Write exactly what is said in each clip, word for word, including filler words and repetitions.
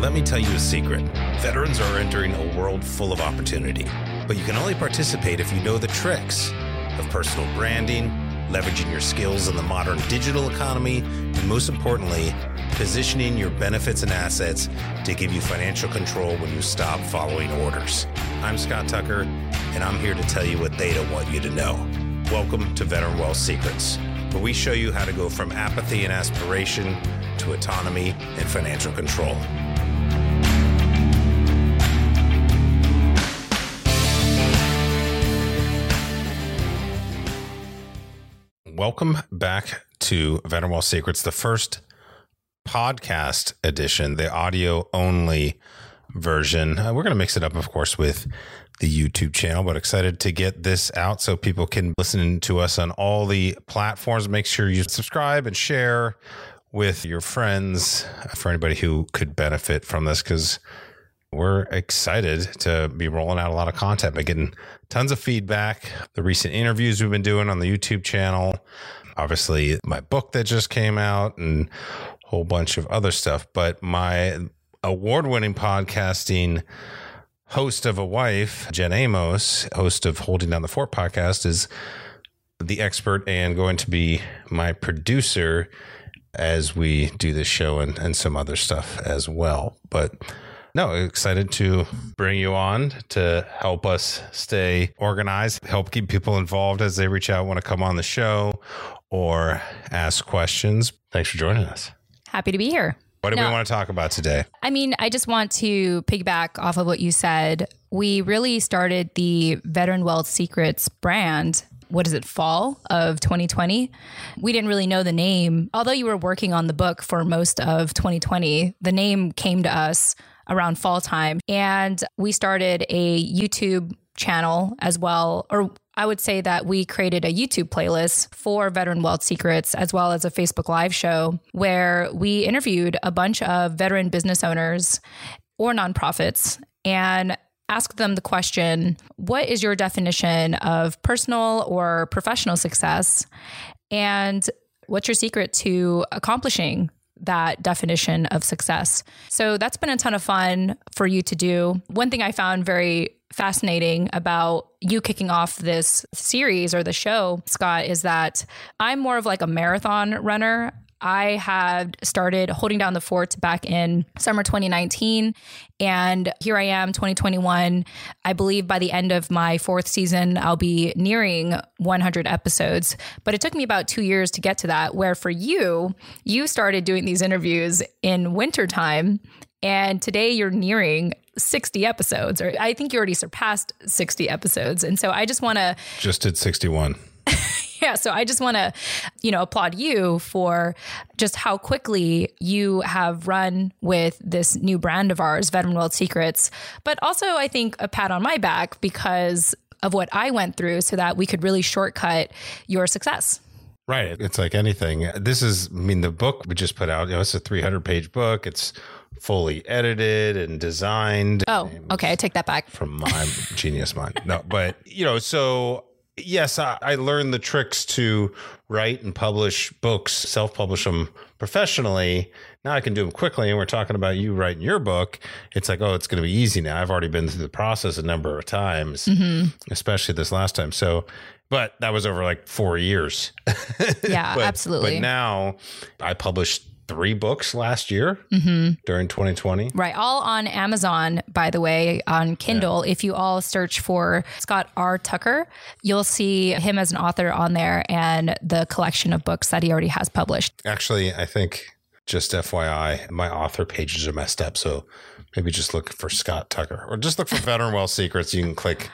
Let me tell you a secret. Veterans are entering a world full of opportunity, but you can only participate if you know the tricks of personal branding, leveraging your skills in the modern digital economy, and most importantly, positioning your benefits and assets to give you financial control when you stop following orders. I'm Scott Tucker, and I'm here to tell you what they don't want you to know. Welcome to Veteran Wealth Secrets, where we show you how to go from apathy and aspiration to autonomy and financial control. Welcome back to Veteran Wealth Secrets, the first podcast edition, the audio only version. Uh, we're going to mix it up, of course, with the YouTube channel, but excited to get this out so people can listen to us on all the platforms. Make sure you subscribe and share with your friends, for anybody who could benefit from this, because we're excited to be rolling out a lot of content, but getting tons of feedback. The recent interviews we've been doing on the YouTube channel, obviously my book that just came out, and a whole bunch of other stuff. But my award-winning podcasting host of a wife, Jen Amos, host of Holding Down the Fort podcast, is the expert and going to be my producer as we do this show and, and some other stuff as well. But no, excited to bring you on to help us stay organized, help keep people involved as they reach out, want to come on the show or ask questions. Thanks for joining us. Happy to be here. What do no, we want to talk about today? I mean, I just want to piggyback off of what you said. We really started the Veteran Wealth Secrets brand. What is it? Fall of twenty twenty. We didn't really know the name. Although you were working on the book for most of twenty twenty, the name came to us around fall time. And we started a YouTube channel as well, or I would say that we created a YouTube playlist for Veteran Wealth Secrets, as well as a Facebook Live show where we interviewed a bunch of veteran business owners or nonprofits and asked them the question, what is your definition of personal or professional success? And what's your secret to accomplishing that definition of success? So that's been a ton of fun for you to do. One thing I found very fascinating about you kicking off this series or the show, Scott, is that I'm more of like a marathon runner. I had started Holding Down the Fort back in summer twenty nineteen, and here I am, twenty twenty-one. I believe by the end of my fourth season, I'll be nearing one hundred episodes. But it took me about two years to get to that, where for you, you started doing these interviews in wintertime, and today you're nearing sixty episodes, or I think you already surpassed sixty episodes. And so I just want to... Just did sixty-one. Yeah. So I just want to, you know, applaud you for just how quickly you have run with this new brand of ours, Veteran Wealth Secrets, but also I think a pat on my back because of what I went through so that we could really shortcut your success. Right. It's like anything. This is, I mean, the book we just put out, you know, it's a three hundred page book. It's fully edited and designed. Oh, and okay. I take that back. From my genius mind. No, but you know, so yes, I, I learned the tricks to write and publish books, self-publish them professionally. Now I can do them quickly. And we're talking about you writing your book. It's like, oh, it's going to be easy now. I've already been through the process a number of times, mm-hmm. especially this last time. So, but that was over like four years. Yeah, but, absolutely. But now I published three books last year mm-hmm. during twenty twenty. Right. All on Amazon, by the way, on Kindle. Yeah. If you all search for Scott R. Tucker, you'll see him as an author on there and the collection of books that he already has published. Actually, I think just F Y I, my author pages are messed up. So maybe just look for Scott Tucker or just look for Veteran Wealth Secrets. You can click.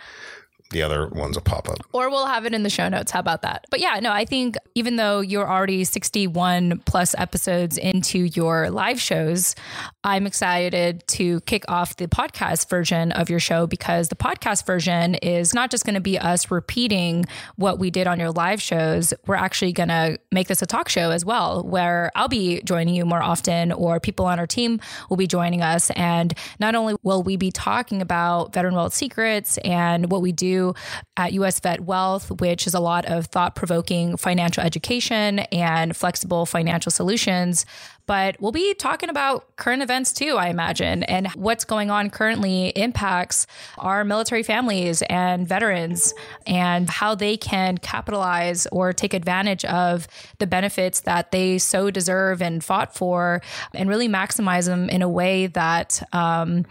The other ones will pop up. Or we'll have it in the show notes. How about that? But yeah, no, I think even though you're already sixty-one plus episodes into your live shows, I'm excited to kick off the podcast version of your show because the podcast version is not just going to be us repeating what we did on your live shows. We're actually going to make this a talk show as well, where I'll be joining you more often or people on our team will be joining us. And not only will we be talking about Veteran Wealth Secrets and what we do do at U S Vet Wealth, which is a lot of thought-provoking financial education and flexible financial solutions. But we'll be talking about current events too, I imagine, and what's going on currently impacts our military families and veterans and how they can capitalize or take advantage of the benefits that they so deserve and fought for and really maximize them in a way that, um,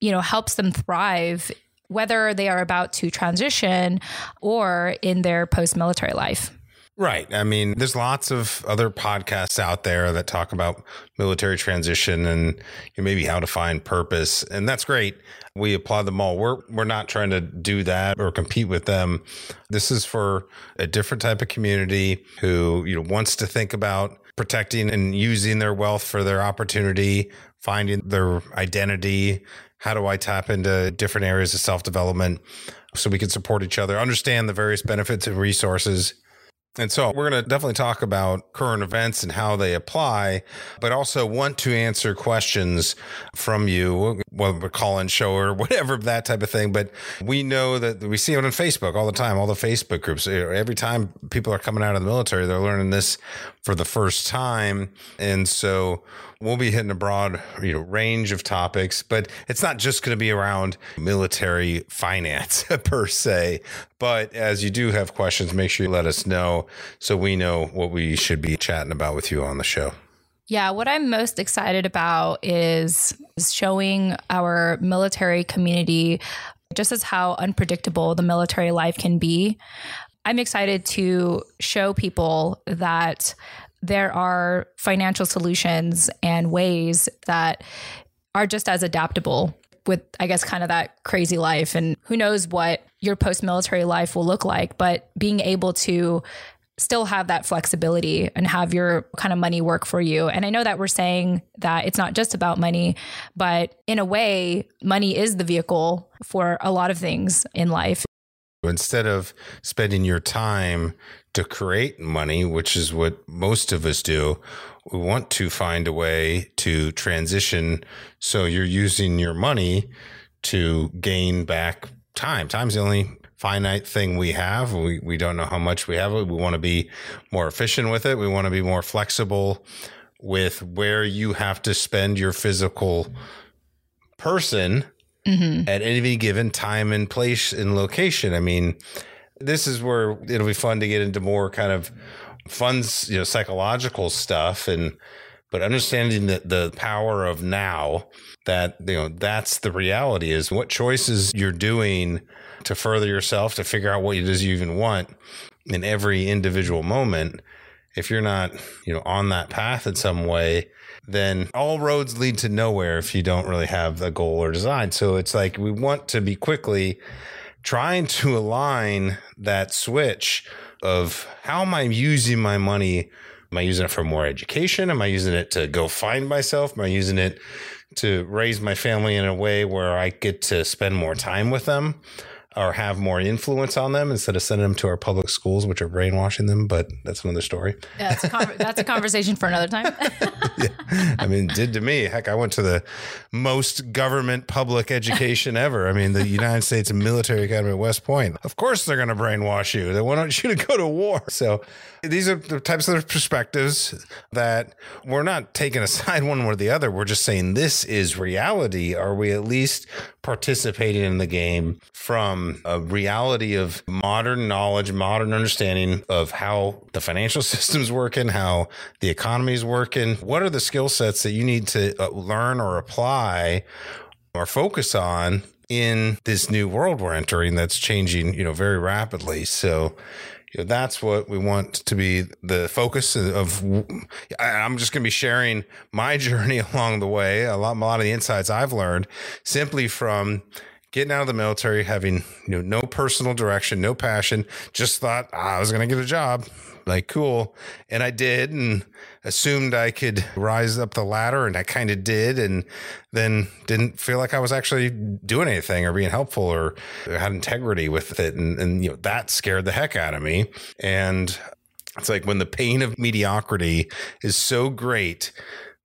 you know, helps them thrive, whether they are about to transition or in their post-military life. Right. I mean, there's lots of other podcasts out there that talk about military transition and maybe how to find purpose. And that's great. We applaud them all. We're we're not trying to do that or compete with them. This is for a different type of community who, you know, wants to think about protecting and using their wealth for their opportunity, finding their identity. How do I tap into different areas of self-development so we can support each other, understand the various benefits and resources? And so we're going to definitely talk about current events and how they apply, but also want to answer questions from you, whether we're calling show or whatever, that type of thing. But we know that we see it on Facebook all the time, all the Facebook groups. Every time people are coming out of the military, they're learning this for the first time. And so we'll be hitting a broad, you know, range of topics, but it's not just going to be around military finance per se. But as you do have questions, make sure you let us know so we know what we should be chatting about with you on the show. Yeah, what I'm most excited about is showing our military community just as how unpredictable the military life can be. I'm excited to show people that there are financial solutions and ways that are just as adaptable with, I guess, kind of that crazy life. And who knows what your post-military life will look like, but being able to still have that flexibility and have your kind of money work for you. And I know that we're saying that it's not just about money, but in a way, money is the vehicle for a lot of things in life. Instead of spending your time to create money, which is what most of us do, we want to find a way to transition. So you're using your money to gain back time. Time's the only finite thing we have. We we don't know how much we have. We want to be more efficient with it. We want to be more flexible with where you have to spend your physical person mm-hmm. at any given time and place and location. I mean, this is where it'll be fun to get into more kind of fun, you know, psychological stuff, and but understanding that the power of now, that, you know, that's the reality, is what choices you're doing to further yourself, to figure out what it is you even want in every individual moment. If you're not, you know, on that path in some way, then all roads lead to nowhere if you don't really have a goal or design. So it's like we want to be quickly trying to align that switch of how am I using my money? Am I using it for more education? Am I using it to go find myself? Am I using it to raise my family in a way where I get to spend more time with them or have more influence on them instead of sending them to our public schools, which are brainwashing them? But that's another story. Yeah, that's a, con- that's a conversation for another time. Yeah. I mean, it did to me. Heck, I went to the most government public education ever. I mean, the United States Military Academy at West Point. Of course, they're going to brainwash you. They want you to go to war. So these are the types of perspectives that we're not taking aside one or the other. We're just saying this is reality. Are we at least participating in the game from a reality of modern knowledge, modern understanding of how the financial system's working, how the economy's working? What are the skill sets that you need to learn or apply or focus on in this new world we're entering that's changing, you know, very rapidly? So, you know, that's what we want to be the focus of. I'm just going to be sharing my journey along the way. A lot, a lot of the insights I've learned simply from getting out of the military, having, you know, no personal direction, no passion, just thought ah, I was going to get a job. Like, cool. And I did, and assumed I could rise up the ladder. And I kind of did, and then didn't feel like I was actually doing anything or being helpful or had integrity with it. And, and you know, that scared the heck out of me. And it's like when the pain of mediocrity is so great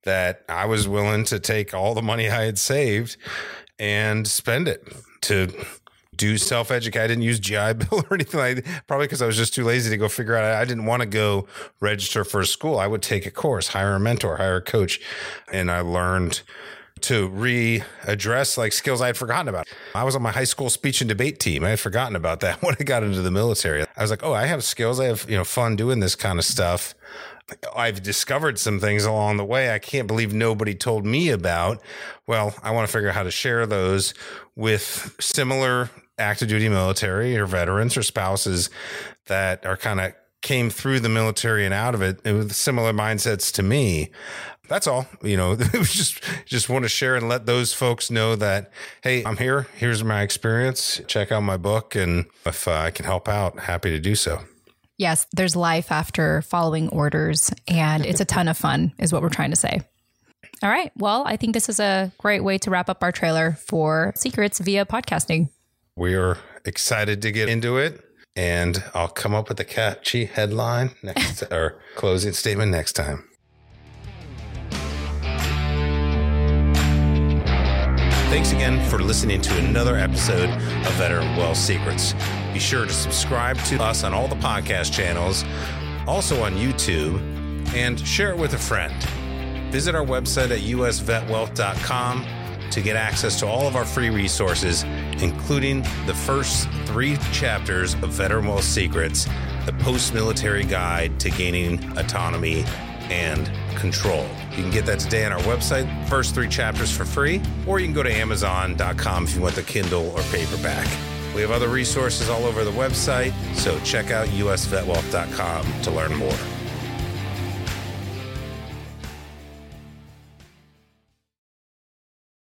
that I was willing to take all the money I had saved and spend it to do self-educate. I didn't use G I Bill or anything like that, probably because I was just too lazy to go figure out. I didn't want to go register for a school. I would take a course, hire a mentor, hire a coach. And I learned to readdress like skills I had forgotten about. I was on my high school speech and debate team. I had forgotten about that when I got into the military. I was like, oh, I have skills. I have, you know, fun doing this kind of stuff. I've discovered some things along the way I can't believe nobody told me about. Well, I want to figure out how to share those with similar active duty military or veterans or spouses that are kind of came through the military and out of it with similar mindsets to me. That's all, you know, just, just want to share and let those folks know that, hey, I'm here. Here's my experience. Check out my book. And if uh, I can help out, happy to do so. Yes. There's life after following orders, and it's a ton of fun is what we're trying to say. All right. Well, I think this is a great way to wrap up our trailer for Secrets via podcasting. We are excited to get into it. And I'll come up with a catchy headline next or closing statement next time. Thanks again for listening to another episode of Veteran Wealth Secrets. Be sure to subscribe to us on all the podcast channels, also on YouTube, and share it with a friend. Visit our website at u s vet wealth dot com to get access to all of our free resources, including the first three chapters of Veteran Wealth Secrets, the post-military guide to gaining autonomy and control. You can get that today on our website, first three chapters for free, or you can go to amazon dot com if you want the Kindle or paperback. We have other resources all over the website, so check out u s vet wealth dot com to learn more.